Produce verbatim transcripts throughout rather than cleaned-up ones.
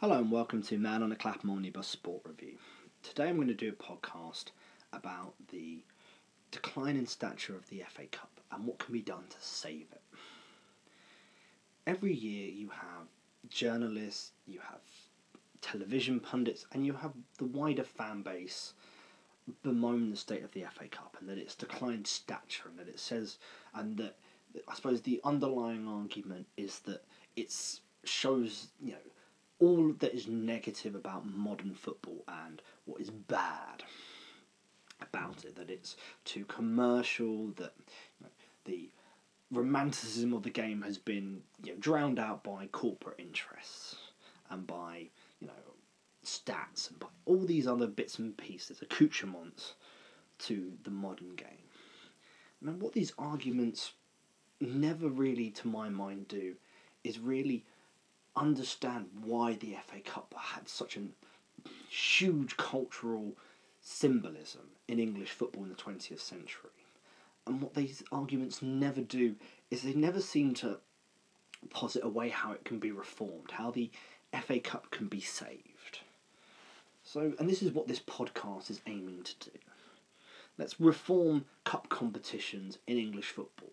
Hello and welcome to Man on a Clapham Omnibus Sport Review. Today I'm going to do a podcast about the decline in stature of the F A Cup and what can be done to save it. Every year you have journalists, you have television pundits, and you have the wider fan base bemoan the state of the F A Cup and that it's declined stature and that it says, and that I suppose the underlying argument is that it shows, you know, all that is negative about modern football and what is bad about it, that it's too commercial, that, you know, the romanticism of the game has been, you know, drowned out by corporate interests and by, you know, stats and by all these other bits and pieces, accoutrements to the modern game. And what these arguments never really, to my mind, do is really understand why the F A Cup had such a huge cultural symbolism in English football in the twentieth century. And what these arguments never do is they never seem to posit a way how it can be reformed, how the F A Cup can be saved. So, and this is what this podcast is aiming to do. Let's reform cup competitions in English football.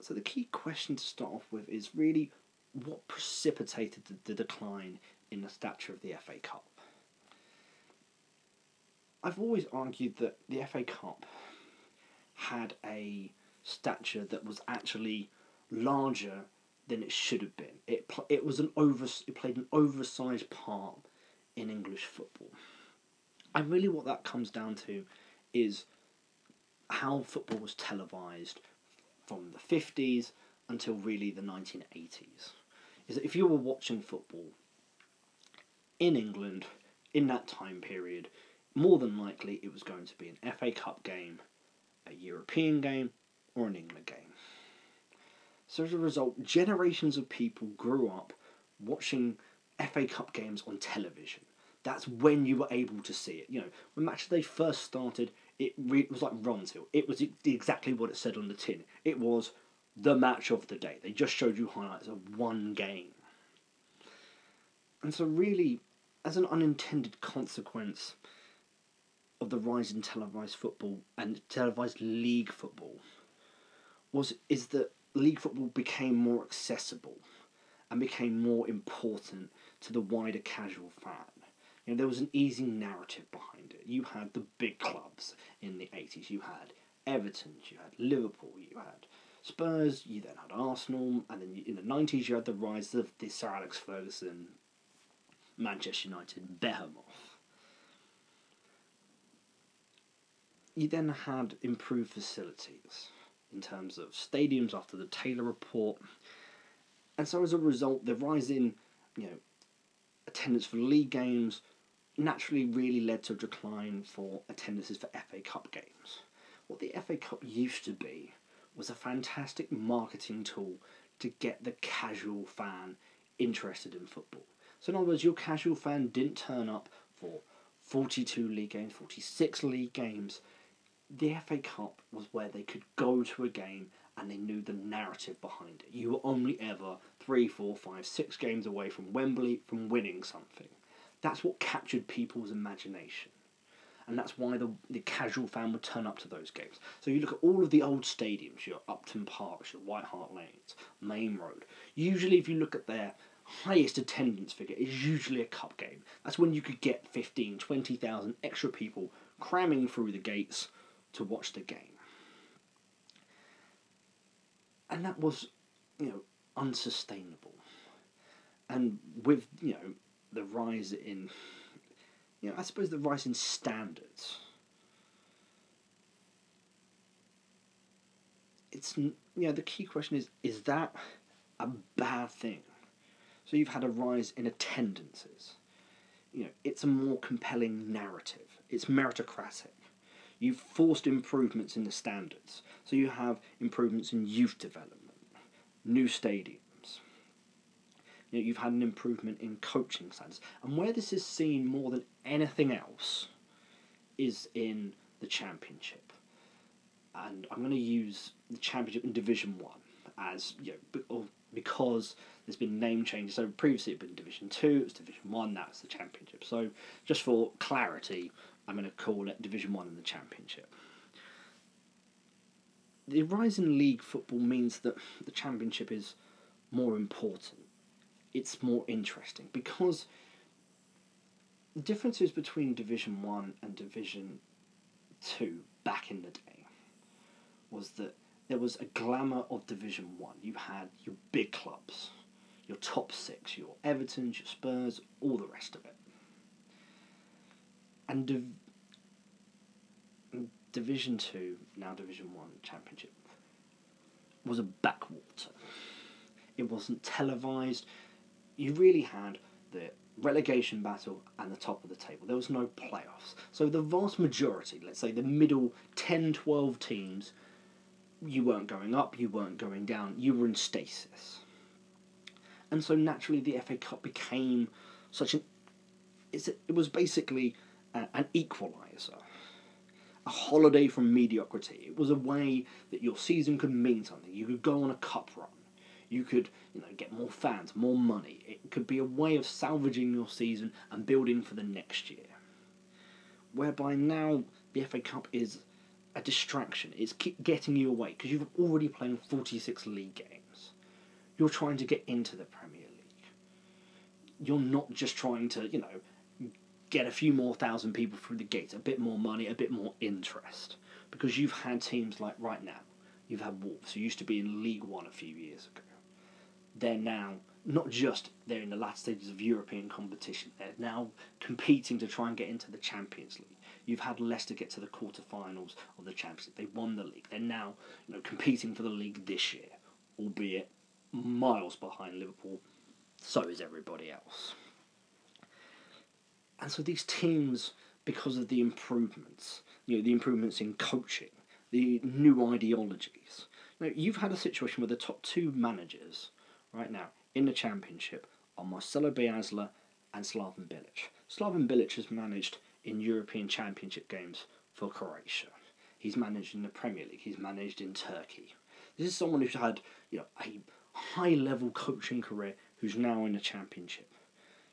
So the key question to start off with is really, what precipitated the decline in the stature of the F A Cup? I've always argued that the F A Cup had a stature that was actually larger than it should have been. It pl- it was an over it played an oversized part in English football. And really what that comes down to is how football was televised from the fifties until really the nineteen eighties. Is that if you were watching football in England in that time period, more than likely it was going to be an F A Cup game, a European game, or an England game. So as a result, generations of people grew up watching F A Cup games on television. That's when you were able to see it. You know, when Match of the Day first started, it, re- it was like Ron's Hill. It was exactly what it said on the tin. It was the match of the day. They just showed you highlights of one game. And so really, as an unintended consequence of the rise in televised football and televised league football, was is that league football became more accessible and became more important to the wider casual fan. You know, there was an easy narrative behind it. You had the big clubs in the eighties. You had Everton, you had Liverpool, you had Spurs, you then had Arsenal, and then in the nineties you had the rise of the Sir Alex Ferguson, Manchester United behemoth. You then had improved facilities in terms of stadiums after the Taylor report, and so as a result, the rise in, you know, attendance for league games naturally really led to a decline for attendances for F A Cup games. What the F A Cup used to be was a fantastic marketing tool to get the casual fan interested in football. So in other words, your casual fan didn't turn up for forty-two league games, forty-six league games. The F A Cup was where they could go to a game and they knew the narrative behind it. You were only ever three, four, five, six games away from Wembley from winning something. That's what captured people's imagination. And that's why the the casual fan would turn up to those games. So you look at all of the old stadiums, your Upton Parks, your White Hart Lanes, Main Road. Usually if you look at their highest attendance figure, it's usually a cup game. That's when you could get fifteen, twenty thousand extra people cramming through the gates to watch the game. And that was, you know, unsustainable. And with, you know, the rise in... You know, I suppose the rise in standards. It's, you know, the key question is, is that a bad thing? So you've had a rise in attendances. You know, it's a more compelling narrative. It's meritocratic. You've forced improvements in the standards. So you have improvements in youth development, new stadiums. You know, you've had an improvement in coaching standards. And where this is seen more than anything else is in the Championship. And I'm going to use the Championship in Division one as, you know, or because there's been name changes. So previously it had been Division two, it was Division one, now it's the Championship. So just for clarity, I'm going to call it Division one and the Championship. The rise in league football means that the Championship is more important. It's more interesting because the differences between Division one and Division two back in the day was that there was a glamour of Division one. You had your big clubs, your top six, your Evertons, your Spurs, all the rest of it. And Div- Division two, now Division one Championship, was a backwater. It wasn't televised. You really had the relegation battle and the top of the table. There was no playoffs. So the vast majority, let's say the middle ten, twelve teams, you weren't going up, you weren't going down, you were in stasis. And so naturally the F A Cup became such an... It's a, it was basically a, an equaliser. A holiday from mediocrity. It was a way that your season could mean something. You could go on a cup run. You could, you know, get more fans, more money. It could be a way of salvaging your season and building for the next year. Whereby now the F A Cup is a distraction. It's keep getting you away because you've already played forty-six league games. You're trying to get into the Premier League. You're not just trying to, you know, get a few more thousand people through the gates, a bit more money, a bit more interest. Because you've had teams like right now, you've had Wolves, who used to be in League One a few years ago. They're now, not just they're in the last stages of European competition, they're now competing to try and get into the Champions League. You've had Leicester get to the quarterfinals of the Champions League. They won the league. They're now, you know, competing for the league this year, albeit miles behind Liverpool. So is everybody else. And so these teams, because of the improvements, you know, the improvements in coaching, the new ideologies. Now, you've had a situation where the top two managers right now in the Championship are Marcelo Bielsa and Slaven Bilic. Slaven Bilic has managed in European Championship games for Croatia. He's managed in the Premier League. He's managed in Turkey. This is someone who's had, you know, a high-level coaching career who's now in the Championship.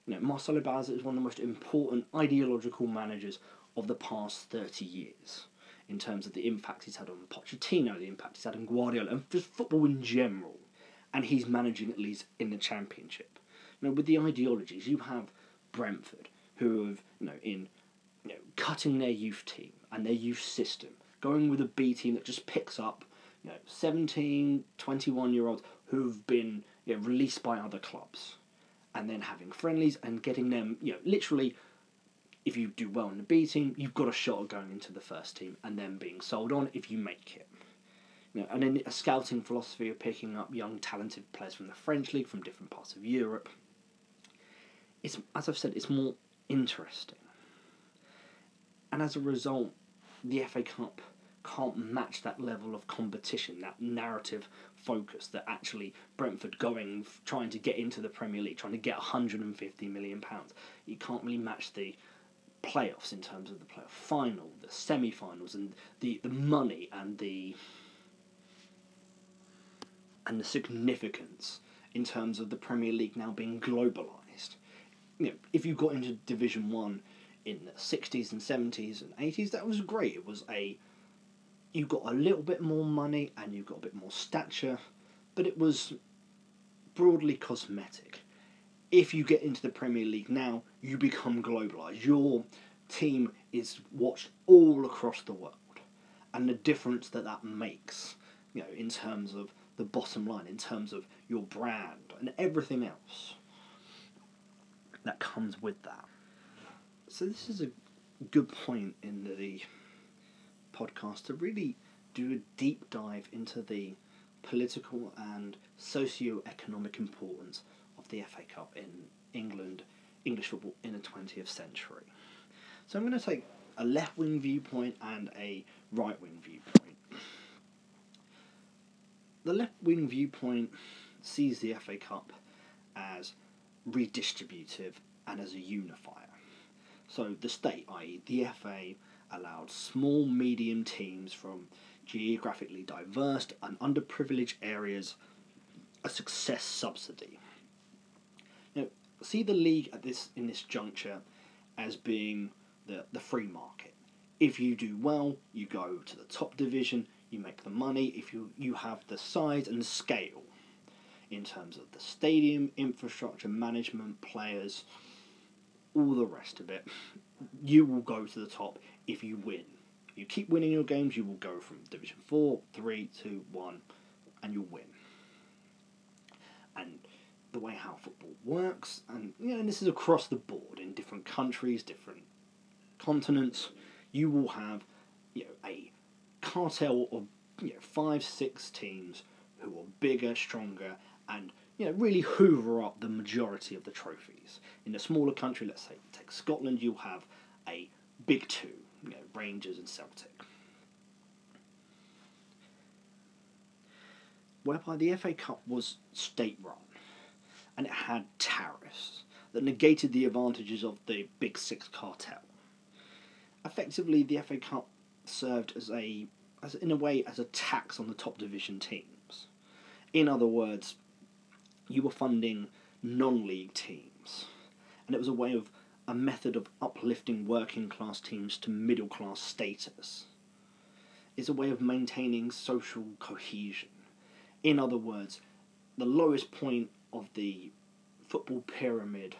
You know, Marcelo Bielsa is one of the most important ideological managers of the past thirty years. In terms of the impact he's had on Pochettino, the impact he's had on Guardiola, and just football in general. And he's managing at least in the Championship. Now, with the ideologies, you have Brentford, who have, you know, in you know, cutting their youth team and their youth system, going with a B team that just picks up, you know, seventeen, twenty-one-year-olds who've been, you know, released by other clubs. And then having friendlies and getting them, you know, literally... If you do well in the B team, you've got a shot at going into the first team and then being sold on if you make it. You know, and then a scouting philosophy of picking up young, talented players from the French League, from different parts of Europe. It's, as I've said, it's more interesting. And as a result, the F A Cup can't match that level of competition, that narrative focus that actually Brentford going, trying to get into the Premier League, trying to get one hundred fifty million pounds. You can't really match the... playoffs in terms of the playoff final, the semi-finals, and the, the money and the and the significance in terms of the Premier League now being globalised. You know, if you got into Division One in the sixties and seventies and eighties, that was great. It was a you got a little bit more money and you got a bit more stature, but it was broadly cosmetic. If you get into the Premier League now, you become globalised. Your team is watched all across the world. And the difference that that makes, you know, in terms of the bottom line, in terms of your brand and everything else that comes with that. So this is a good point in the podcast to really do a deep dive into the political and socio-economic importance the F A Cup in England, English football in the twentieth century. So I'm going to take a left-wing viewpoint and a right-wing viewpoint. The left-wing viewpoint sees the F A Cup as redistributive and as a unifier. So the state, that is the F A, allowed small, medium teams from geographically diverse and underprivileged areas a success subsidy. Now, see the league at this in this juncture as being the, the free market. If you do well, you go to the top division, you make the money. If you, you have the size and the scale in terms of the stadium, infrastructure, management, players, all the rest of it, you will go to the top if you win. If you keep winning your games, you will go from Division four, three, two, one, and you'll win. And the way how football works, and you know, and this is across the board in different countries, different continents, you will have, you know, a cartel of, you know, five, six teams who are bigger, stronger, and, you know, really hoover up the majority of the trophies. In a smaller country, let's say take Scotland, you'll have a big two, you know, Rangers and Celtic. Whereby the F A Cup was state-run, and it had tariffs that negated the advantages of the Big Six cartel. Effectively, the F A Cup served as a, as in a way, as a tax on the top division teams. In other words, you were funding non-league teams, and it was a way of a method of uplifting working class teams to middle class status. It's a way of maintaining social cohesion. In other words, the lowest point of the football pyramid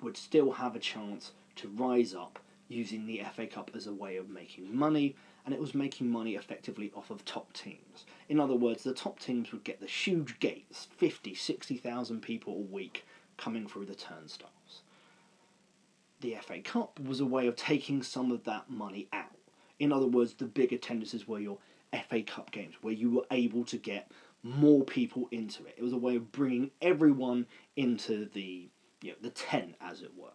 would still have a chance to rise up using the F A Cup as a way of making money, and it was making money effectively off of top teams. In other words, the top teams would get the huge gates, fifty, sixty thousand people a week coming through the turnstiles. The F A Cup was a way of taking some of that money out. In other words, the big attendances were your F A Cup games, where you were able to get more people into it. It was a way of bringing everyone into the, you know, the tent, as it were.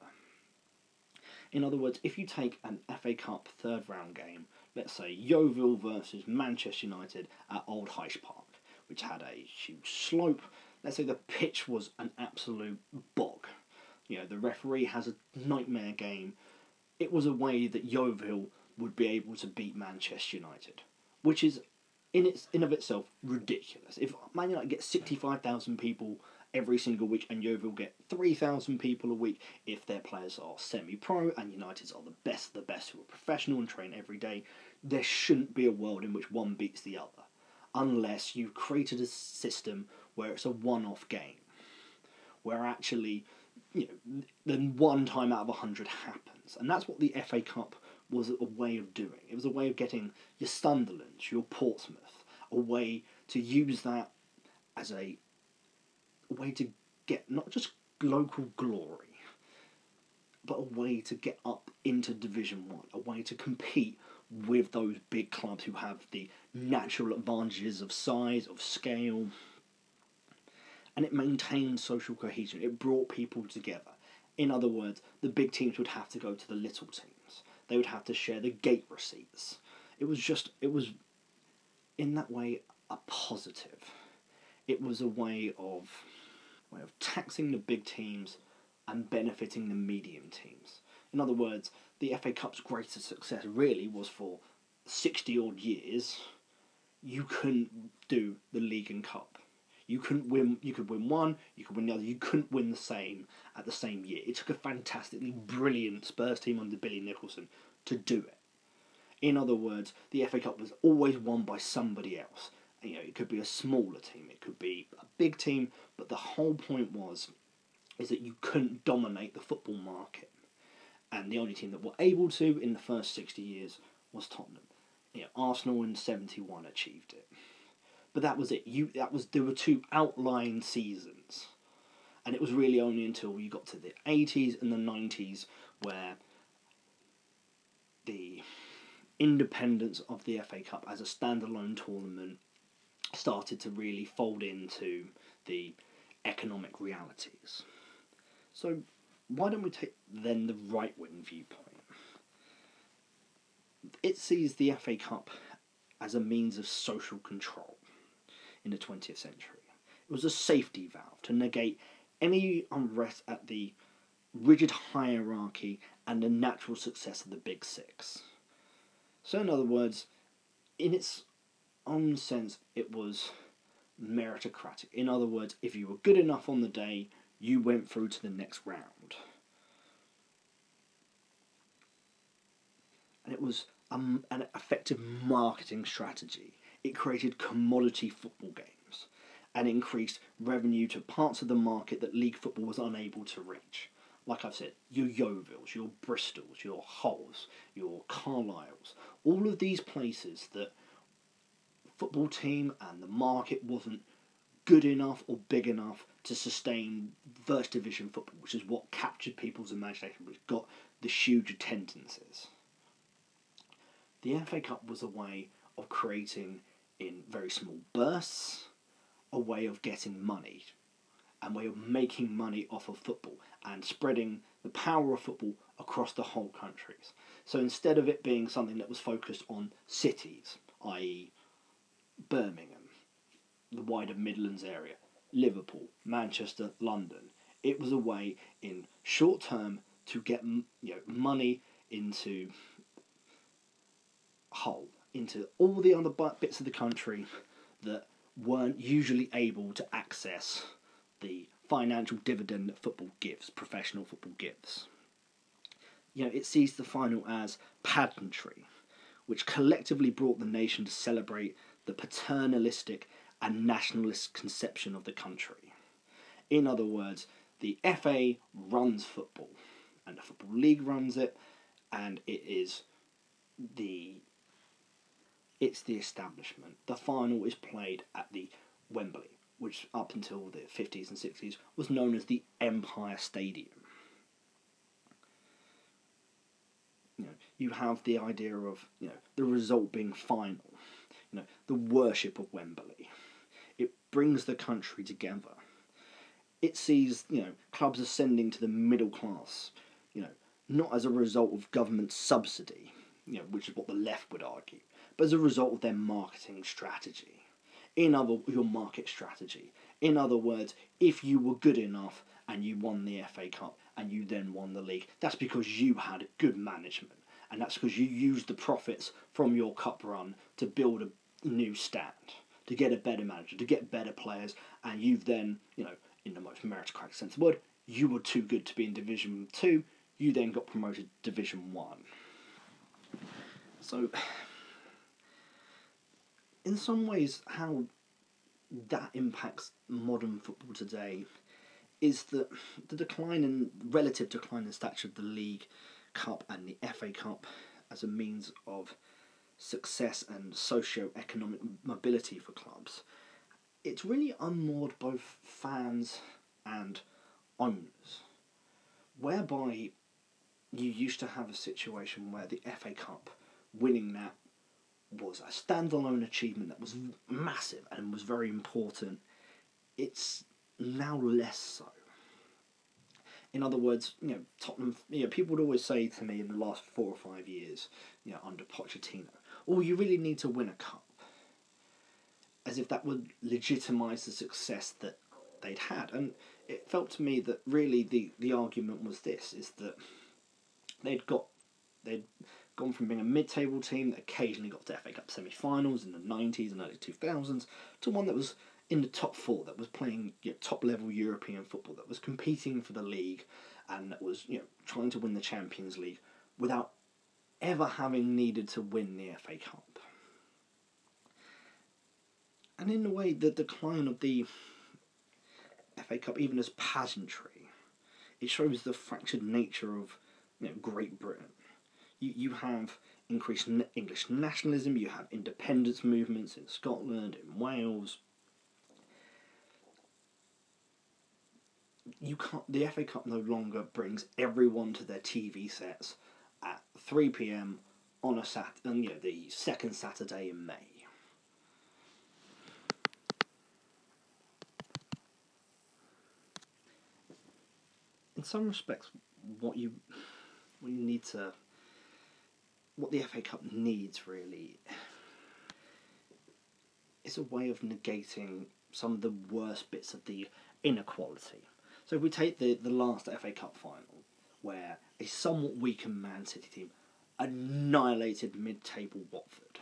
In other words, if you take an F A Cup third round game, let's say Yeovil versus Manchester United at Old Hyde Park, which had a huge slope, let's say the pitch was an absolute bog. You know, the referee has a nightmare game. It was a way that Yeovil would be able to beat Manchester United, which is in its in of itself ridiculous. If Man United get sixty-five thousand people every single week and Yeovil get three thousand people a week, if their players are semi-pro and United's are the best of the best who are professional and train every day, there shouldn't be a world in which one beats the other, unless you've created a system where it's a one-off game, where actually, you know, then one time out of a hundred happens. And that's what the F A Cup was a way of doing. It was a way of getting your Sunderlands, your Portsmouth, a way to use that as a way to get not just local glory, but a way to get up into Division One, a way to compete with those big clubs who have the natural advantages of size, of scale. And it maintained social cohesion. It brought people together. In other words, the big teams would have to go to the little teams. They would have to share the gate receipts. It was just, it was, in that way, a positive. It was a way of, way of taxing the big teams and benefiting the medium teams. In other words, the F A Cup's greatest success really was for sixty-odd years, you couldn't do the League and Cup. You couldn't win. You could win one, you could win the other, you couldn't win the same at the same year. It took a fantastically brilliant Spurs team under Billy Nicholson to do it. In other words, the F A Cup was always won by somebody else. You know, it could be a smaller team, it could be a big team, but the whole point was is that you couldn't dominate the football market. And the only team that were able to in the first sixty years was Tottenham. You know, Arsenal in seventy-one achieved it. But that was it. You that was there were two outlying seasons, and it was really only until you got to the eighties and the nineties where the independence of the F A Cup as a standalone tournament started to really fold into the economic realities. So why don't we take then the right-wing viewpoint? It sees the F A Cup as a means of social control. In the twentieth century, it was a safety valve to negate any unrest at the rigid hierarchy and the natural success of the Big Six. So in other words, in its own sense, it was meritocratic. In other words, if you were good enough on the day, you went through to the next round. And it was um, an effective marketing strategy. It created commodity football games and increased revenue to parts of the market that league football was unable to reach. Like I've said, your Yeovils, your Bristols, your Hulls, your Carlisles, all of these places that football team and the market wasn't good enough or big enough to sustain first division football, which is what captured people's imagination, which got the huge attendances. The F A Cup was a way of creating, in very small bursts, a way of getting money, and way of making money off of football and spreading the power of football across the whole countries. So instead of it being something that was focused on cities, that is. Birmingham, the wider Midlands area, Liverpool, Manchester, London, it was a way in short term to get you know, money into Hull, into all the other bits of the country that weren't usually able to access the financial dividend that football gives, professional football gives. You know, it sees the final as pageantry, which collectively brought the nation to celebrate the paternalistic and nationalist conception of the country. In other words, the F A runs football, and the Football League runs it, and it is the it's the establishment. The final is played at the Wembley, which up until the fifties and sixties was known as the Empire Stadium. You know, you have the idea of you know the result being final. You know, the worship of Wembley. It brings the country together. It sees, you know, clubs ascending to the middle class, you know, not as a result of government subsidy, you know, which is what the left would argue, but as a result of their marketing strategy. In other, your market strategy. In other words, if you were good enough and you won the F A Cup and you then won the league, that's because you had good management. And that's because you used the profits from your cup run to build a new stand, to get a better manager, to get better players, and you've then, you know, in the most meritocratic sense of the word, you were too good to be in Division two, you then got promoted to Division one. So, in some ways, how that impacts modern football today is that the decline in, relative decline in stature of the league Cup and the F A Cup as a means of success and socio-economic mobility for clubs, it's really unmoored both fans and owners, whereby you used to have a situation where the F A Cup, winning that, was a standalone achievement that was massive and was very important. It's now less so. In other words, you know, Tottenham, you know, people would always say to me in the last four or five years, you know, under Pochettino, oh, you really need to win a cup. As if that would legitimise the success that they'd had. And it felt to me that really the, the argument was this, is that they'd got, they'd gone from being a mid-table team that occasionally got to F A Cup semi-finals in the nineties and early two thousands, to one that was in the top four, that was playing you know, top-level European football, that was competing for the league, and that was you know trying to win the Champions League without ever having needed to win the F A Cup. And in a way, the decline of the F A Cup, even as pageantry, it shows the fractured nature of you know, Great Britain. You, you have increased na- English nationalism, you have independence movements in Scotland, in Wales. You can't. The F A Cup no longer brings everyone to their T V sets at three p.m. on a sat, and you know, the second Saturday in May. In some respects, what you what you need to, what the F A Cup needs really, is a way of negating some of the worst bits of the inequality. So if we take the, the last F A Cup final, where a somewhat weakened Man City team annihilated mid-table Watford.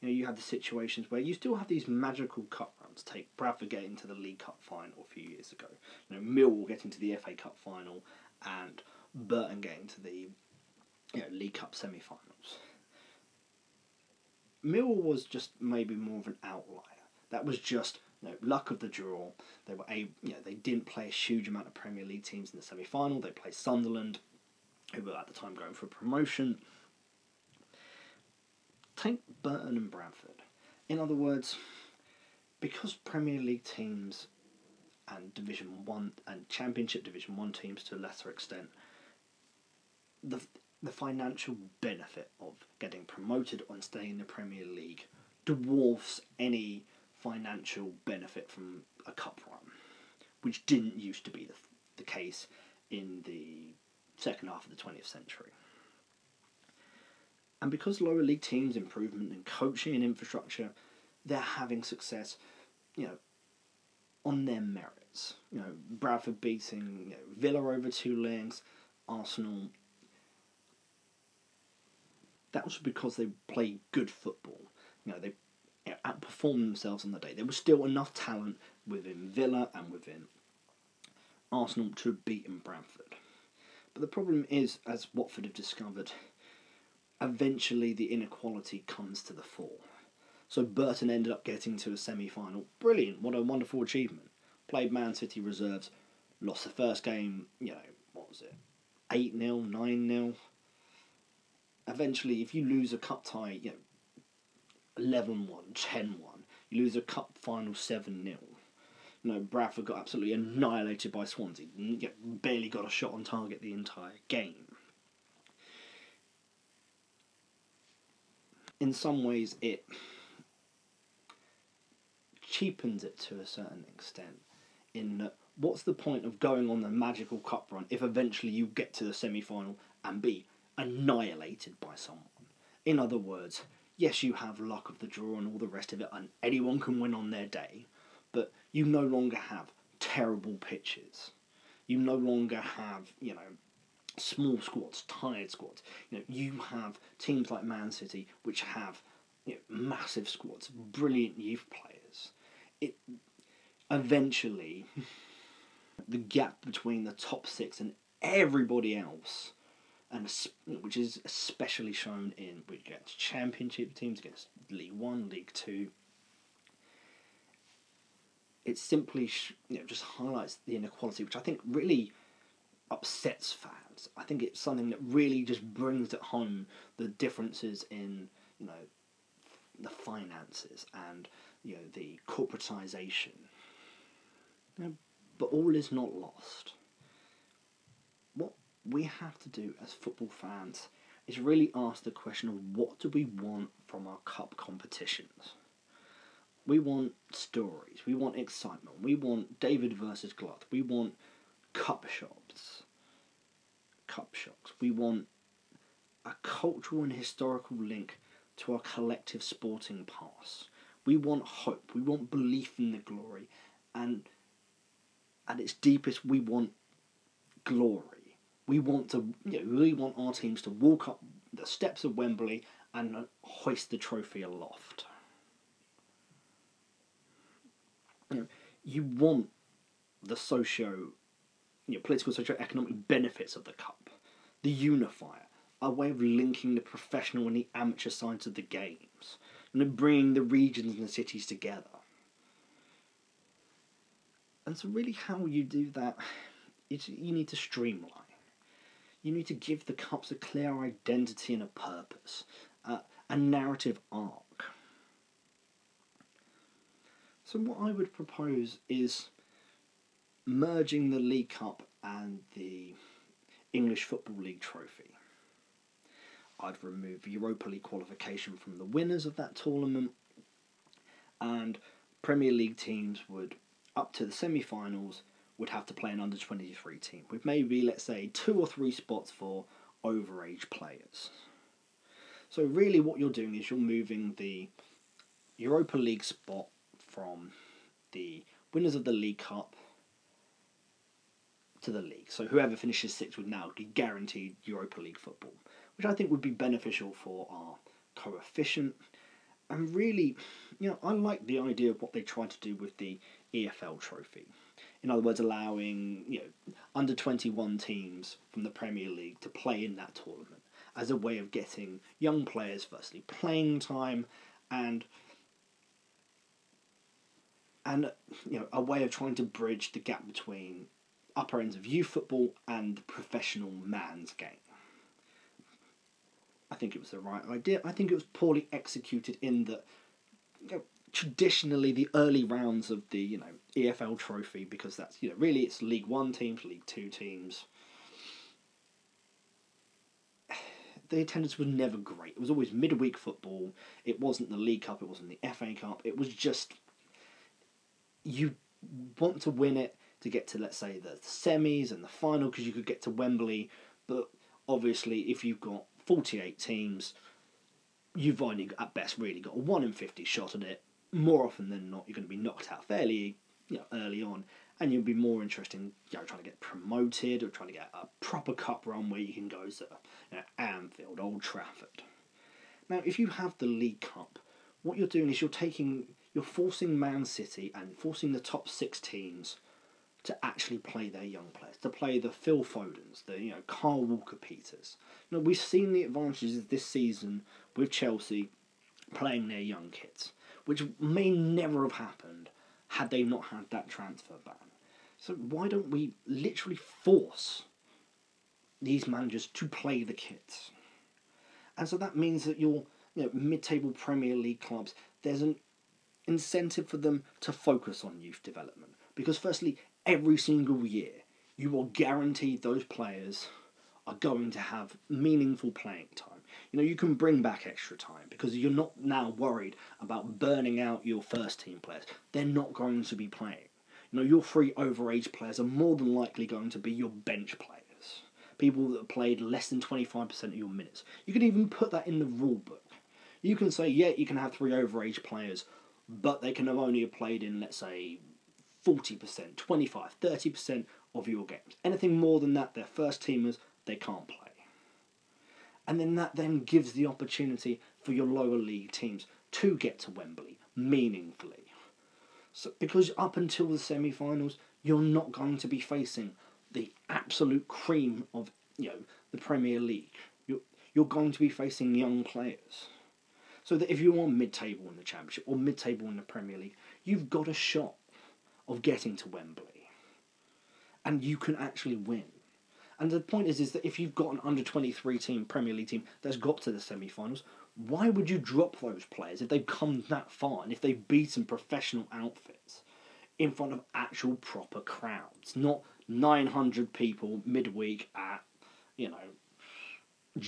You know, you have the situations where you still have these magical cup runs. to take Bradford getting to the League Cup final a few years ago, you know, Millwall getting to the F A Cup final, and Burton getting to the you know, League Cup semi-finals. Millwall was just maybe more of an outlier. That was just you know, luck of the draw. They were able, you know, they didn't play a huge amount of Premier League teams in the semi-final. They played Sunderland, who were at the time going for promotion. Take Burton and Bradford. In other words, because Premier League teams and Division One and Championship Division One teams, to a lesser extent, the the financial benefit of getting promoted and staying in the Premier League dwarfs any financial benefit from a cup run, which didn't used to be the the case in the second half of the twentieth century. And because lower league teams' improvement in coaching and infrastructure, they're having success, you know, on their merits. You know, Bradford beating you know, Villa over two legs, Arsenal. That was because they played good football. You know, they you know, outperformed themselves on the day. There was still enough talent within Villa and within Arsenal to have beaten Bradford. But the problem is, as Watford have discovered, eventually the inequality comes to the fore. So Burton ended up getting to a semi-final. Brilliant, what a wonderful achievement. Played Man City reserves, lost the first game, you know, what was it, eight nil, nine nil. Eventually, if you lose a cup tie, you know, eleven one, ten one, you lose a cup final seven nil. You know, Bradford got absolutely annihilated by Swansea. You know, barely got a shot on target the entire game. In some ways, it cheapens it to a certain extent, in that what's the point of going on the magical cup run if eventually you get to the semi-final and be annihilated by someone? In other words, yes, you have luck of the draw and all the rest of it, and anyone can win on their day, but you no longer have terrible pitches. You no longer have, you know, small squads, tired squads. You know, you have teams like Man City, which have you know, massive squads, brilliant youth players. It eventually, the gap between the top six and everybody else, and which is especially shown in against Championship teams, against League One, League Two. It simply you know just highlights the inequality, which I think really upsets fans. I think it's something that really just brings at home the differences in, you know, the finances and, you know, the corporatisation. You know, but all is not lost. What we have to do as football fans is really ask the question of what do we want from our cup competitions? We want stories. We want excitement. We want David versus Goliath. We want cup shops, cup shocks. We want a cultural and historical link to our collective sporting past. We want hope. We want belief in the glory, and at its deepest, we want glory. We want to, you know, we want our teams to walk up the steps of Wembley and hoist the trophy aloft. You know, you want the socio. You know, political, socio-economic benefits of the cup, the unifier, a way of linking the professional and the amateur sides of the games, and then bringing the regions and the cities together. And so really how you do that is you need to streamline. You need to give the cups a clear identity and a purpose, uh, a narrative arc. So what I would propose is merging the League Cup and the English Football League trophy. I'd remove Europa League qualification from the winners of that tournament, and Premier League teams would, up to the semi-finals, would have to play an under twenty-three team, with maybe, let's say, two or three spots for overage players. So really what you're doing is you're moving the Europa League spot from the winners of the League Cup to the league. So whoever finishes sixth would now be guaranteed Europa League football, which I think would be beneficial for our coefficient. And really, you know, I like the idea of what they tried to do with the E F L trophy. In other words, allowing, you know, under twenty-one teams from the Premier League to play in that tournament as a way of getting young players, firstly, playing time and, and you know, a way of trying to bridge the gap between upper ends of youth football and the professional man's game. I think it was the right idea. I think it was poorly executed in that, you know, traditionally the early rounds of the, you know, E F L trophy, because that's, you know, really it's League One teams, League Two teams. The attendance was never great. It was always midweek football. It wasn't the League Cup. It wasn't the F A Cup. It was just, you want to win it to get to, let's say, the semis and the final, because you could get to Wembley. But obviously if you've got forty-eight teams, you've only at best really got a one in fifty shot at it. More often than not, you're going to be knocked out fairly, you know, early on, and you'll be more interested in, you know, trying to get promoted or trying to get a proper cup run where you can go to, you know, Anfield, Old Trafford. Now, if you have the League Cup, what you're doing is you're taking, you're forcing Man City and forcing the top six teams to actually play their young players, to play the Phil Fodens, the, you know, Kyle Walker-Peters. Now, we've seen the advantages this season with Chelsea playing their young kids, which may never have happened had they not had that transfer ban. So why don't we literally force these managers to play the kids? And so that means that your, you know, mid-table Premier League clubs, there's an incentive for them to focus on youth development. Because firstly, every single year, you are guaranteed those players are going to have meaningful playing time. You know, you can bring back extra time because you're not now worried about burning out your first team players. They're not going to be playing. You know, your three overage players are more than likely going to be your bench players, people that have played less than twenty-five percent of your minutes. You can even put that in the rule book. You can say, yeah, you can have three overage players, but they can have only played in, let's say, forty percent, twenty-five, thirty percent of your games. Anything more than that, they're first teamers, they can't play. And then that then gives the opportunity for your lower league teams to get to Wembley meaningfully. So, because up until the semi-finals, you're not going to be facing the absolute cream of, you know, the Premier League. You're, you're going to be facing young players. So that if you are mid-table in the Championship or mid-table in the Premier League, you've got a shot of getting to Wembley, and you can actually win. And the point is, is that if you've got an under twenty-three team, Premier League team, that's got to the semi-finals, why would you drop those players if they've come that far and if they've beaten professional outfits in front of actual proper crowds, not nine hundred people midweek at, you know,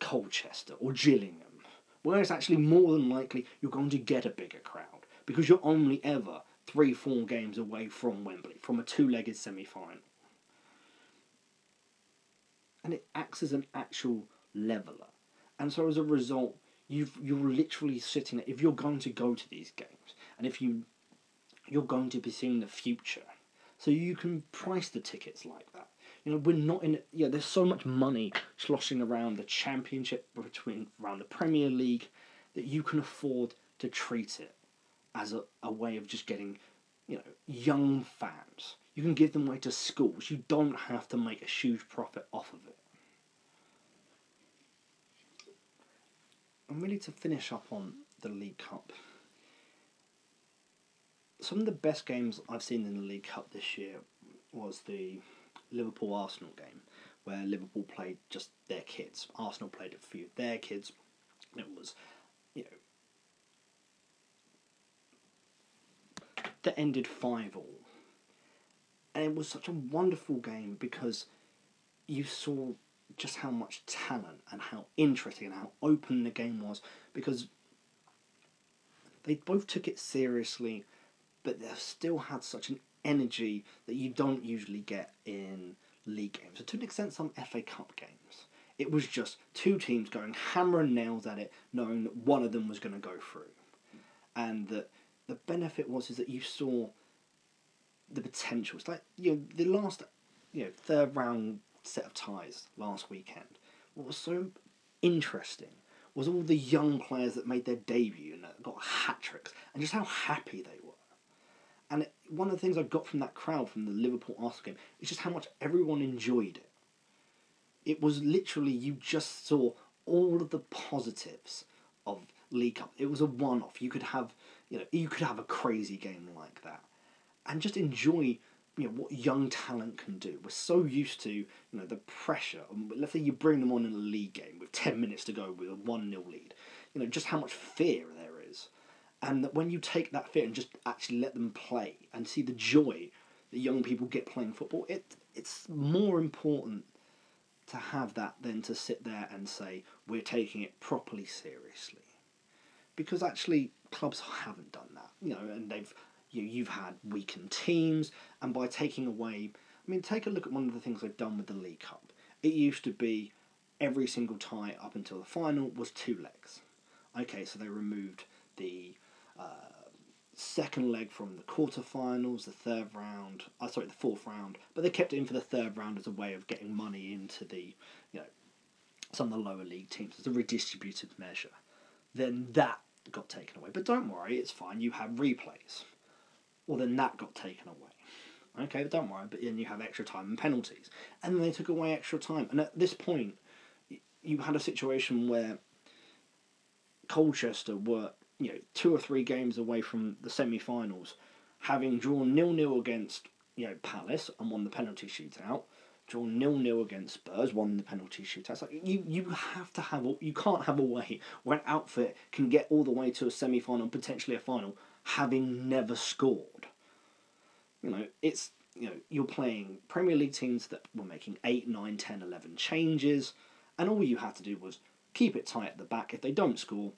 Colchester or Gillingham, where it's actually more than likely you're going to get a bigger crowd, because you're only ever three, four games away from Wembley, from a two-legged semi-final. And it acts as an actual leveller. And so as a result, you've, you're literally sitting there, if you're going to go to these games, and if you, you're going to be seeing the future, so you can price the tickets like that. You know, we're not in, yeah, there's so much money sloshing around the Championship, between around the Premier League, that you can afford to treat it as a, a way of just getting, you know, young fans. You can give them away to schools. You don't have to make a huge profit off of it. And really, to finish up on the League Cup, some of the best games I've seen in the League Cup this year was the Liverpool-Arsenal game, where Liverpool played just their kids. Arsenal played a few of their kids. It was, you know, that ended five all. And it was such a wonderful game because you saw just how much talent and how interesting and how open the game was, because they both took it seriously, but they still had such an energy that you don't usually get in league games. So to an extent, some F A Cup games, it was just two teams going hammer and nails at it, knowing that one of them was going to go through. And that the benefit was is that you saw the potential. It's like, you know, the last, you know, third round set of ties last weekend. What was so interesting was all the young players that made their debut and got hat-tricks, and just how happy they were. And it, one of the things I got from that crowd, from the Liverpool-Arsenal game, is just how much everyone enjoyed it. It was literally, you just saw all of the positives of League Cup. It was a one-off. You could have, you know, you could have a crazy game like that, and just enjoy, you know, what young talent can do. We're so used to, you know, the pressure. Let's say you bring them on in a league game with ten minutes to go with a one nil lead. You know, just how much fear there is, and that when you take that fear and just actually let them play and see the joy that young people get playing football, it it's more important to have that than to sit there and say we're taking it properly seriously. Because actually, clubs haven't done that, you know, and they've, you know, you've had weakened teams, and by taking away, I mean, take a look at one of the things they've done with the League Cup. It used to be every single tie up until the final was two legs. Okay, so they removed the uh, second leg from the quarterfinals, the third round, uh, sorry, the fourth round, but they kept it in for the third round as a way of getting money into the, you know, some of the lower league teams as a redistributed measure. Then that got taken away. But don't worry, it's fine, you have replays. Well, then that got taken away. Okay, but don't worry, but then you have extra time and penalties. And then they took away extra time. And at this point, you had a situation where Colchester were, you know, two or three games away from the semi-finals, having drawn nil nil against, you know, Palace and won the penalty shootout, drawn nil nil against Spurs, won the penalty shootout. It's like, you, you have to have, all, you can't have a way where an outfit can get all the way to a semi-final, potentially a final, having never scored. You know, it's, you know, you're playing Premier League teams that were making eight, nine, ten, eleven changes, and all you had to do was keep it tight at the back. If they don't score,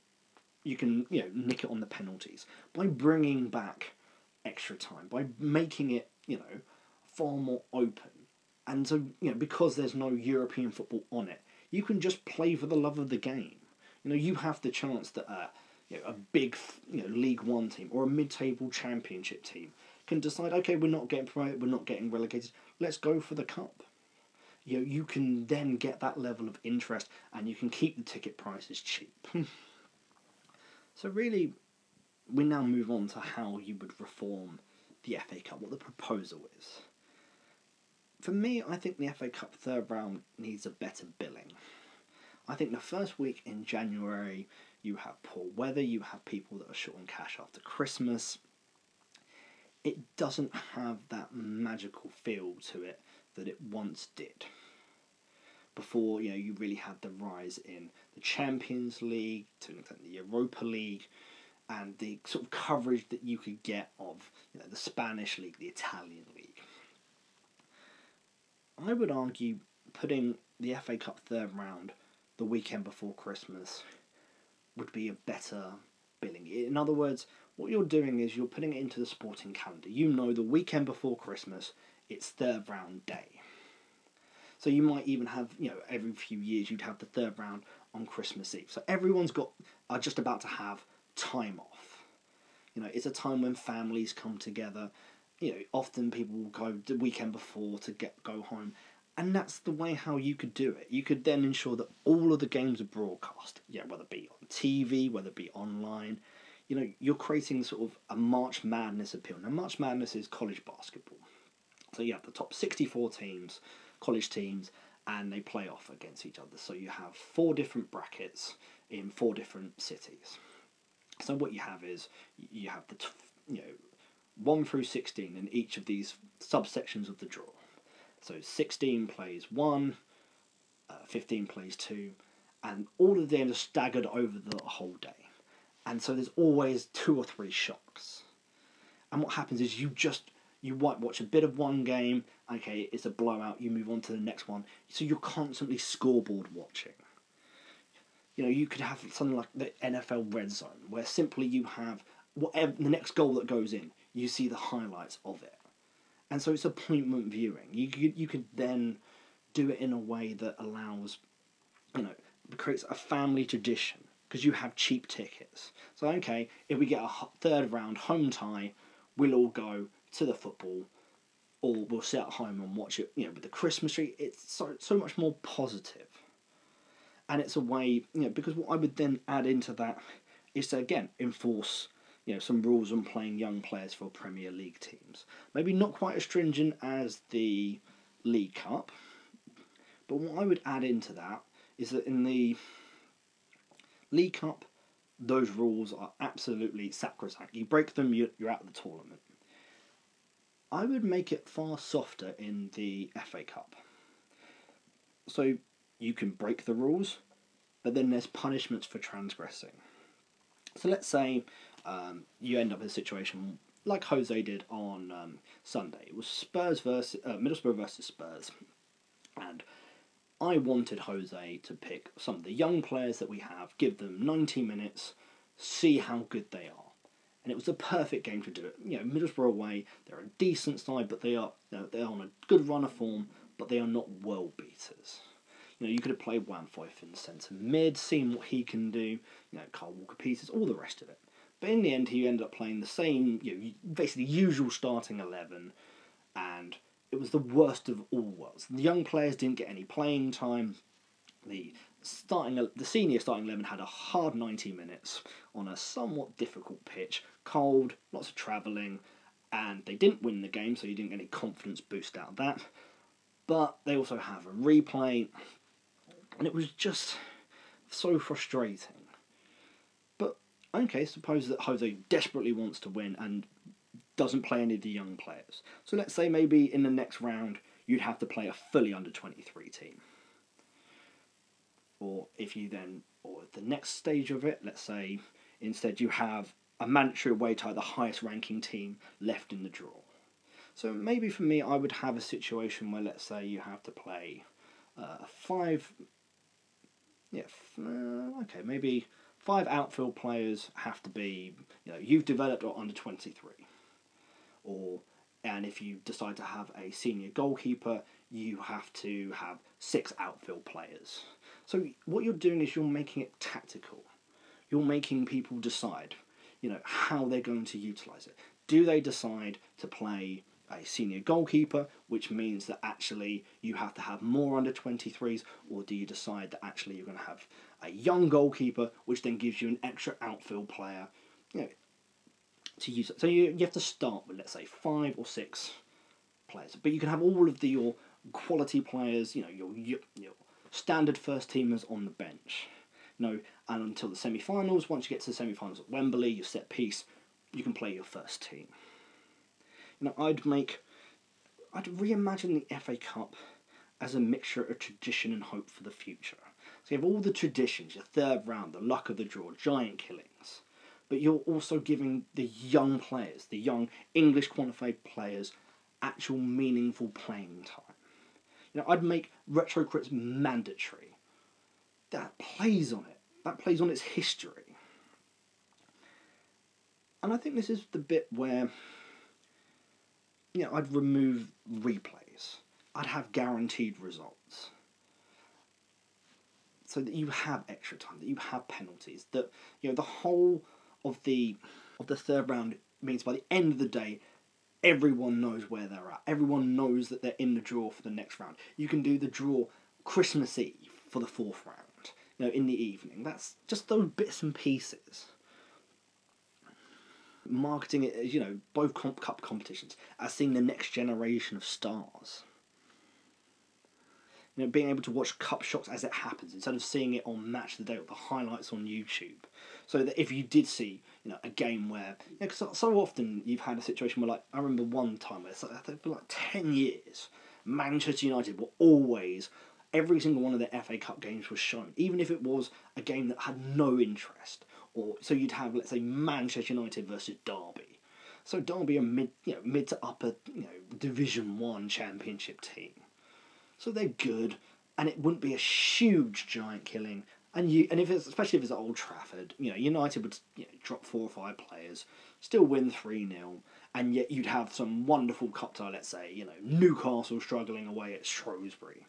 you can, you know, nick it on the penalties. By bringing back extra time, by making it, you know, far more open, and so, you know, because there's no European football on it, you can just play for the love of the game. You know, you have the chance that uh, you know, a big, you know, League One team or a mid-table Championship team can decide, okay, we're not getting promoted, we're not getting relegated, let's go for the cup. You know, you can then get that level of interest, and you can keep the ticket prices cheap. So really, we now move on to how you would reform the F A Cup, what the proposal is. For me, I think the F A Cup third round needs a better billing. I think the first week in January, you have poor weather, you have people that are short on cash after Christmas. It doesn't have that magical feel to it that it once did. Before, you know, you really had the rise in the Champions League, to an extent the Europa League, and the sort of coverage that you could get of, you know, the Spanish League, the Italian League. I would argue putting the F A Cup third round the weekend before Christmas would be a better billing. In other words, what you're doing is you're putting it into the sporting calendar. You know, the weekend before Christmas, it's third round day. So you might even have, you know, every few years you'd have the third round on Christmas Eve. So everyone's got, are just about to have time off. You know, it's a time when families come together. You know, often people will go the weekend before to get go home, and that's the way how you could do it. You could then ensure that all of the games are broadcast, yeah, you know, whether it be on T V, whether it be online. You know, you're creating sort of a March Madness appeal. Now, March Madness is college basketball, so you have the top sixty-four teams, college teams, and they play off against each other. So you have four different brackets in four different cities. So what you have is you have the, you know, one through sixteen in each of these subsections of the draw. So sixteen plays one, uh, fifteen plays two, and all of them are staggered over the whole day. And so there's always two or three shocks. And what happens is you just, you might watch a bit of one game, okay, it's a blowout, you move on to the next one. So you're constantly scoreboard watching. You know, you could have something like the N F L Red Zone, where simply you have whatever the next goal that goes in, you see the highlights of it. And so it's appointment viewing. You could, you could then do it in a way that allows, you know, creates a family tradition, because you have cheap tickets. So, okay, if we get a third round home tie, we'll all go to the football, or we'll sit at home and watch it, you know, with the Christmas tree. It's so, so much more positive. And it's a way, you know, because what I would then add into that is to, again, enforce, you know, some rules on playing young players for Premier League teams. Maybe not quite as stringent as the League Cup, but what I would add into that is that in the League Cup, those rules are absolutely sacrosanct. You break them, you're out of the tournament. I would make it far softer in the F A Cup. So you can break the rules, but then there's punishments for transgressing. So let's say um, you end up in a situation like Jose did on um, Sunday. It was Spurs versus uh, Middlesbrough versus Spurs, and I wanted Jose to pick some of the young players that we have, give them ninety minutes, see how good they are. And it was the perfect game to do it. You know, Middlesbrough away, they're a decent side, but they are you know, they're on a good run of form, but they are not world beaters. You know, you could have played Wanfoyth in centre mid, seen what he can do, you know, Kyle Walker-Peters, all the rest of it. But in the end, he ended up playing the same, you know, basically usual starting eleven, and it was the worst of all worlds. The young players didn't get any playing time. The starting, the senior starting eleven had a hard ninety minutes on a somewhat difficult pitch, cold, lots of travelling, and they didn't win the game, so you didn't get any confidence boost out of that. But they also have a replay, and it was just so frustrating. But okay, suppose that Jose desperately wants to win and doesn't play any of the young players. So let's say maybe in the next round you'd have to play a fully under twenty-three team. Or if you then, or the next stage of it, let's say instead you have a mandatory away tie, the highest ranking team left in the draw. So maybe for me, I would have a situation where let's say you have to play uh, five, yeah, uh, okay, maybe five outfield players have to be, you know, you've developed or under twenty-three. Or, and if you decide to have a senior goalkeeper, you have to have six outfield players. So what you're doing is you're making it tactical. You're making people decide, you know, how they're going to utilise it. Do they decide to play a senior goalkeeper, which means that actually you have to have more under twenty-threes, or do you decide that actually you're going to have a young goalkeeper, which then gives you an extra outfield player, you know, to use it? So you, you have to start with, let's say, five or six players. But you can have all of the, your quality players, you know, your, your, your standard first teamers on the bench. You know, and until the semi-finals, once you get to the semi-finals at Wembley, your set piece, you can play your first team. You know, I'd make, I'd reimagine the F A Cup as a mixture of tradition and hope for the future. So you have all the traditions, your third round, the luck of the draw, giant killings. But you're also giving the young players, the young English qualified players, actual meaningful playing time. You know, I'd make retro crits mandatory. That plays on it. That plays on its history. And I think this is the bit where, you know, I'd remove replays. I'd have guaranteed results. So that you have extra time, that you have penalties, that, you know, the whole of the of the third round means by the end of the day, everyone knows where they're at. Everyone knows that they're in the draw for the next round. You can do the draw Christmas Eve for the fourth round, you know, in the evening. That's just those bits and pieces. Marketing it, you know, both comp cup competitions as seeing the next generation of stars. You know, being able to watch cup shots as it happens instead of seeing it on Match of the Day or the highlights on YouTube. So that if you did see, you know, a game where, you know, 'cause so often you've had a situation where, like, I remember one time where it's like, I think for like ten years, Manchester United were always, every single one of their F A Cup games was shown, even if it was a game that had no interest. Or so you'd have, let's say, Manchester United versus Derby. So Derby are mid, you know, mid to upper, you know, Division One Championship team. So they're good, and it wouldn't be a huge giant killing. And you, and if it's, especially if it's at Old Trafford, you know, United would, you know, drop four or five players, still win three nil, and yet you'd have some wonderful cup tie. Let's say, you know, Newcastle struggling away at Shrewsbury,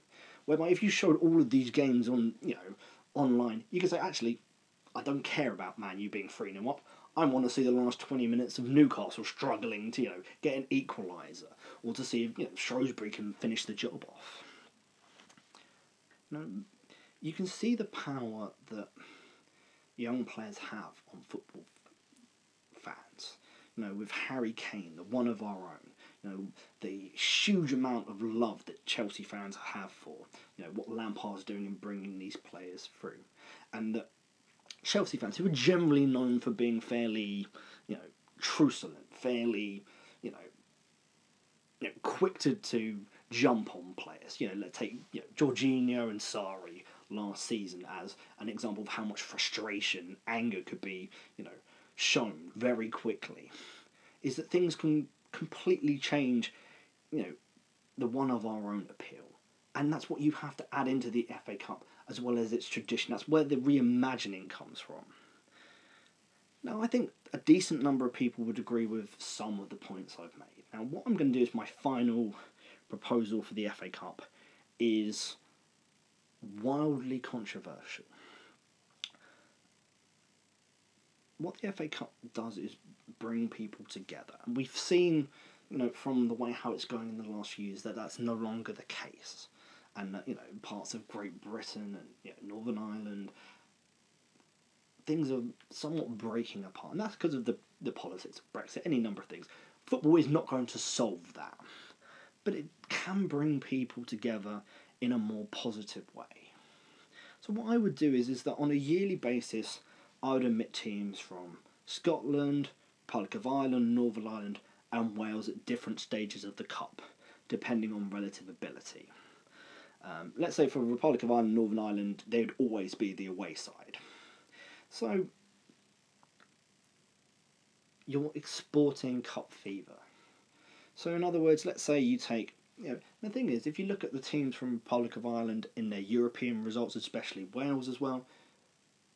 whereby if you showed all of these games on, you know, online, you could say, actually, I don't care about Man U being three nil up. I want to see the last twenty minutes of Newcastle struggling to, you know, get an equaliser, or to see if, you know, Shrewsbury can finish the job off. You know, you can see the power that young players have on football fans. You know, with Harry Kane, the one of our own. You know, the huge amount of love that Chelsea fans have for, you know, what Lampard's doing in bringing these players through. And that Chelsea fans, who are generally known for being fairly, you know, truculent, fairly, you know, you know quick to, to jump on players. You know, let's take you know, Jorginho and Sarri last season as an example of how much frustration, anger could be, you know, shown very quickly, is that things can completely change, you know, the one of our own appeal. And that's what you have to add into the F A Cup as well as its tradition. That's where the reimagining comes from. Now, I think a decent number of people would agree with some of the points I've made. Now, what I'm going to do is my final proposal for the F A Cup is wildly controversial. What the F A Cup does is bring people together. And we've seen, you know, from the way how it's going in the last few years that that's no longer the case. And, you know, parts of Great Britain and you know, Northern Ireland, things are somewhat breaking apart. And that's because of the, the politics of Brexit, any number of things. Football is not going to solve that. But it can bring people together in a more positive way. So what I would do is, is that on a yearly basis, I would admit teams from Scotland, Republic of Ireland, Northern Ireland and Wales at different stages of the Cup, depending on relative ability. Um, let's say for Republic of Ireland and Northern Ireland, they would always be the away side. So, you're exporting Cup fever. So in other words, let's say you take, you know, the thing is, if you look at the teams from Republic of Ireland in their European results, especially Wales as well,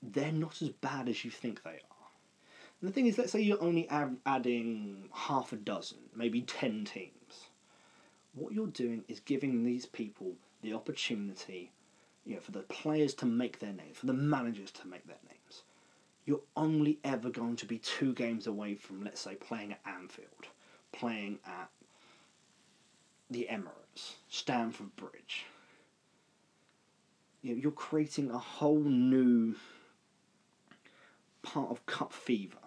they're not as bad as you think they are. And the thing is, let's say you're only ad- adding half a dozen, maybe ten teams. What you're doing is giving these people the opportunity, you know, for the players to make their names, for the managers to make their names. You're only ever going to be two games away from, let's say, playing at Anfield, playing at the Emirates, Stamford Bridge. You know, you're creating a whole new part of Cup fever.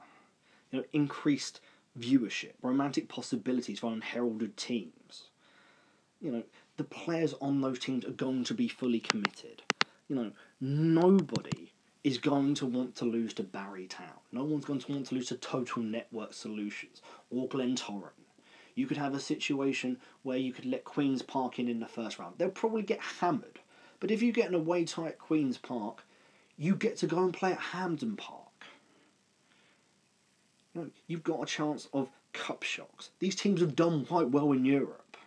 You know, increased viewership, romantic possibilities for unheralded teams. You know, the players on those teams are going to be fully committed. You know, nobody is going to want to lose to Barry Town. No one's going to want to lose to Total Network Solutions or Glentoran. You could have a situation where you could let Queen's Park in in the first round. They'll probably get hammered. But if you get an away tie at Queen's Park, you get to go and play at Hampden Park. You know, you've got a chance of cup shocks. These teams have done quite well in Europe.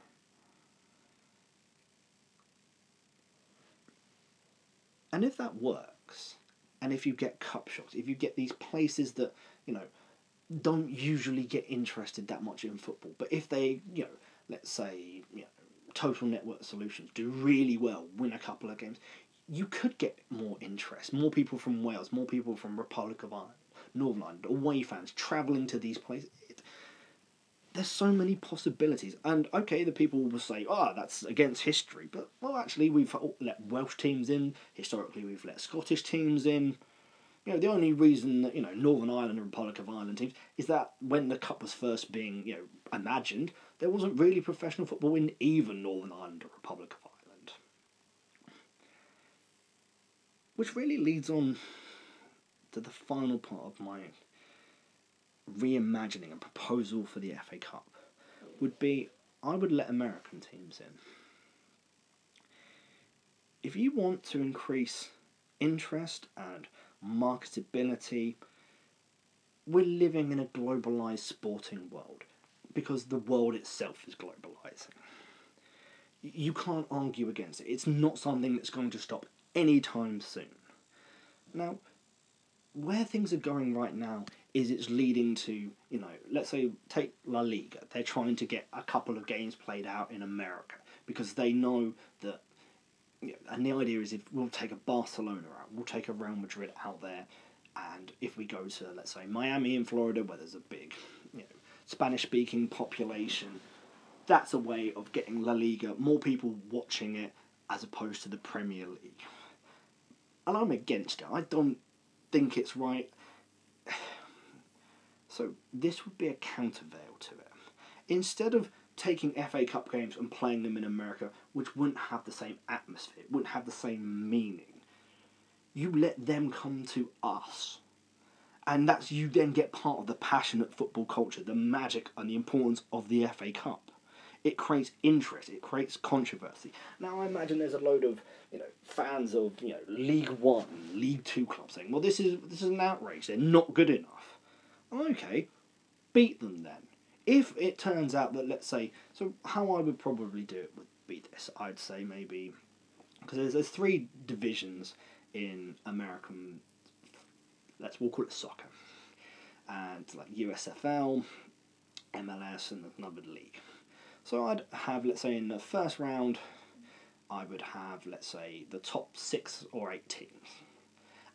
And if that works, and if you get cup shocks, if you get these places that, you know, don't usually get interested that much in football, but if they, you know, let's say, you know, Total Network Solutions do really well, win a couple of games, you could get more interest, more people from Wales, more people from Republic of Ireland, Northern Ireland, away fans, travelling to these places. It, there's so many possibilities. And, okay, the people will say, oh, that's against history. But, well, actually, we've let Welsh teams in. Historically, we've let Scottish teams in. You know, the only reason that, you know, Northern Ireland and Republic of Ireland teams is that when the Cup was first being, you know, imagined, there wasn't really professional football in even Northern Ireland or Republic of Ireland. Which really leads on to the final part of my reimagining and proposal for the F A Cup would be, I would let American teams in. If you want to increase interest and marketability, we're living in a globalised sporting world because the world itself is globalising. You can't argue against it. It's not something that's going to stop anytime soon. Now, where things are going right now is it's leading to, you know, let's say take La Liga. They're trying to get a couple of games played out in America because they know that, and the idea is if we'll take a Barcelona out, we'll take a Real Madrid out there, and if we go to, let's say, Miami in Florida, where there's a big, you know, Spanish-speaking population, that's a way of getting La Liga, more people watching it, as opposed to the Premier League. and I'm against it. I don't think it's right. So this would be a countervail to it. Instead of taking F A Cup games and playing them in America, which wouldn't have the same atmosphere, wouldn't have the same meaning, you let them come to us. And that's, you then get part of the passionate football culture, the magic and the importance of the F A Cup. It creates interest, it creates controversy. Now I imagine there's a load of, you know, fans of, you know, League One, League Two clubs saying, well, this is this is an outrage, they're not good enough. Okay, beat them then. If it turns out that, let's say, so how I would probably do it would be this. I'd say maybe, because there's, there's three divisions in American, let's, we'll call it soccer. And like U S F L, M L S, and another league. So I'd have, let's say, in the first round, I would have, let's say, the top six or eight teams.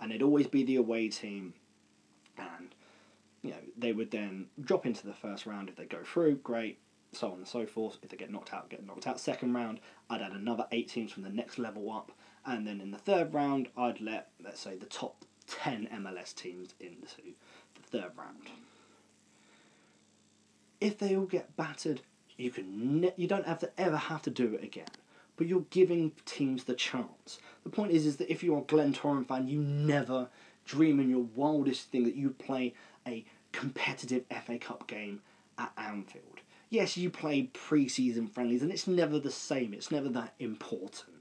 And it'd always be the away team. And, you know, they would then drop into the first round. If they go through, great, so on and so forth. If they get knocked out, get knocked out. Second round, I'd add another eight teams from the next level up. And then in the third round, I'd let, let's say, the top ten M L S teams into the third round. If they all get battered, You can ne- you don't have to ever have to do it again, but you're giving teams the chance. The point is, is that if you're a Glen Torren fan, you never dream in your wildest thing that you play a competitive F A Cup game at Anfield. Yes, you play pre-season friendlies, and it's never the same. It's never that important.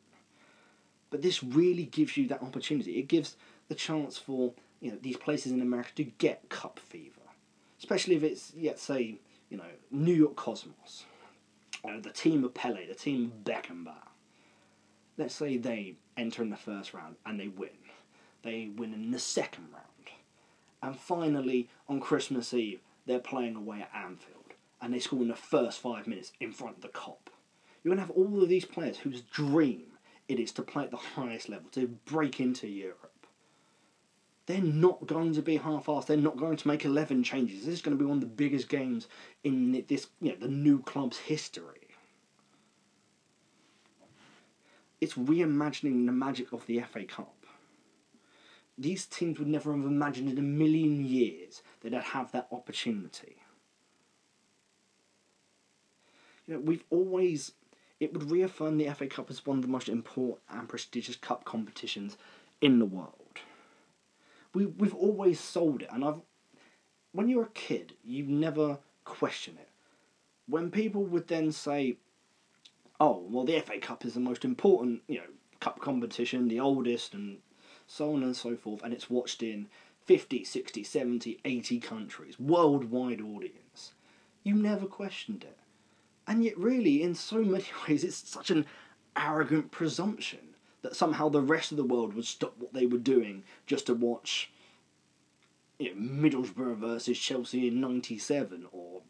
But this really gives you that opportunity. It gives the chance for, you know, these places in America to get cup fever, especially if it's, let's say, you know, New York Cosmos, uh, the team of Pele, the team of Beckenbauer. Let's say they enter in the first round and they win. They win in the second round. And finally, on Christmas Eve, they're playing away at Anfield and they score in the first five minutes in front of the Kop. You're going to have all of these players whose dream it is to play at the highest level, to break into Europe. They're not going to be half-assed. They're not going to make eleven changes. This is going to be one of the biggest games in this, you know, the new club's history. It's reimagining the magic of the F A Cup. These teams would never have imagined in a million years that they'd have that opportunity. You know, we've always... It would reaffirm the F A Cup as one of the most important and prestigious cup competitions in the world. We, we've always sold it, and I've. When you're a kid, you never question it. When people would then say, oh, well, the F A Cup is the most important, you know, cup competition, the oldest, and so on and so forth, and it's watched in fifty, sixty, seventy, eighty countries, worldwide audience. You never questioned it. And yet, really, in so many ways, it's such an arrogant presumption that somehow the rest of the world would stop what they were doing just to watch, you know, Middlesbrough versus Chelsea in ninety-seven, or,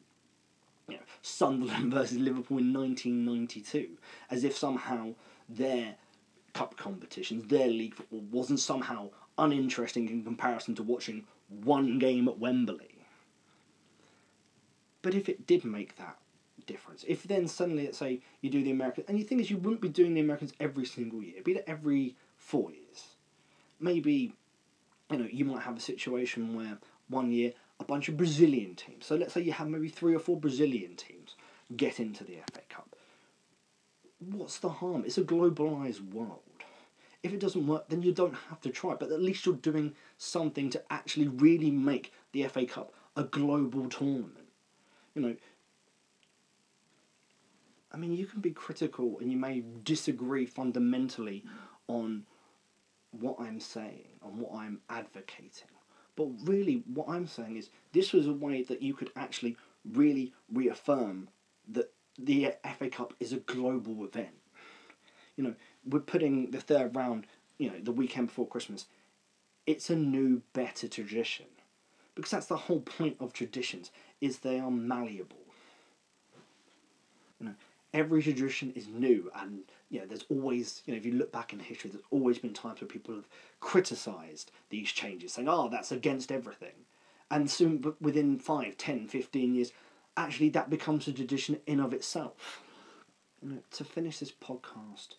you know, Sunderland versus Liverpool in nineteen ninety-two, as if somehow their cup competitions, their league football, wasn't somehow uninteresting in comparison to watching one game at Wembley. But if it did make that difference. If then suddenly, let's say, you do the Americans, and the thing is, you wouldn't be doing the Americans every single year. It'd be every four years. Maybe, you know, you might have a situation where one year a bunch of Brazilian teams. So let's say you have maybe three or four Brazilian teams get into the F A Cup. What's the harm? It's a globalised world. If it doesn't work, then you don't have to try. But at least you're doing something to actually really make the F A Cup a global tournament. You know, I mean, you can be critical and you may disagree fundamentally on what I'm saying, on what I'm advocating. But really, what I'm saying is this was a way that you could actually really reaffirm that the F A Cup is a global event. You know, we're putting the third round, you know, the weekend before Christmas. It's a new, better tradition. Because that's the whole point of traditions, is they are malleable. You know, every tradition is new, and you know, there's always, you know, if you look back in history, there's always been times where people have criticised these changes, saying, oh, that's against everything. And soon, but within five, ten, fifteen years, actually that becomes a tradition in of itself. You know, to finish this podcast,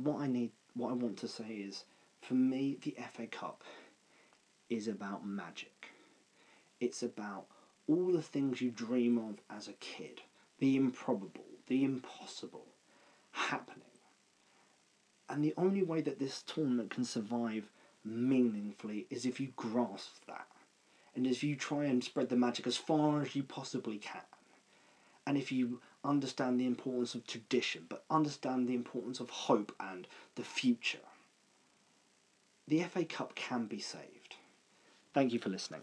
what I need, what I want to say is, for me, the F A Cup is about magic. It's about all the things you dream of as a kid. The improbable, the impossible happening. And the only way that this tournament can survive meaningfully is if you grasp that. And if you try and spread the magic as far as you possibly can. And if you understand the importance of tradition, but understand the importance of hope and the future. The F A Cup can be saved. Thank you for listening.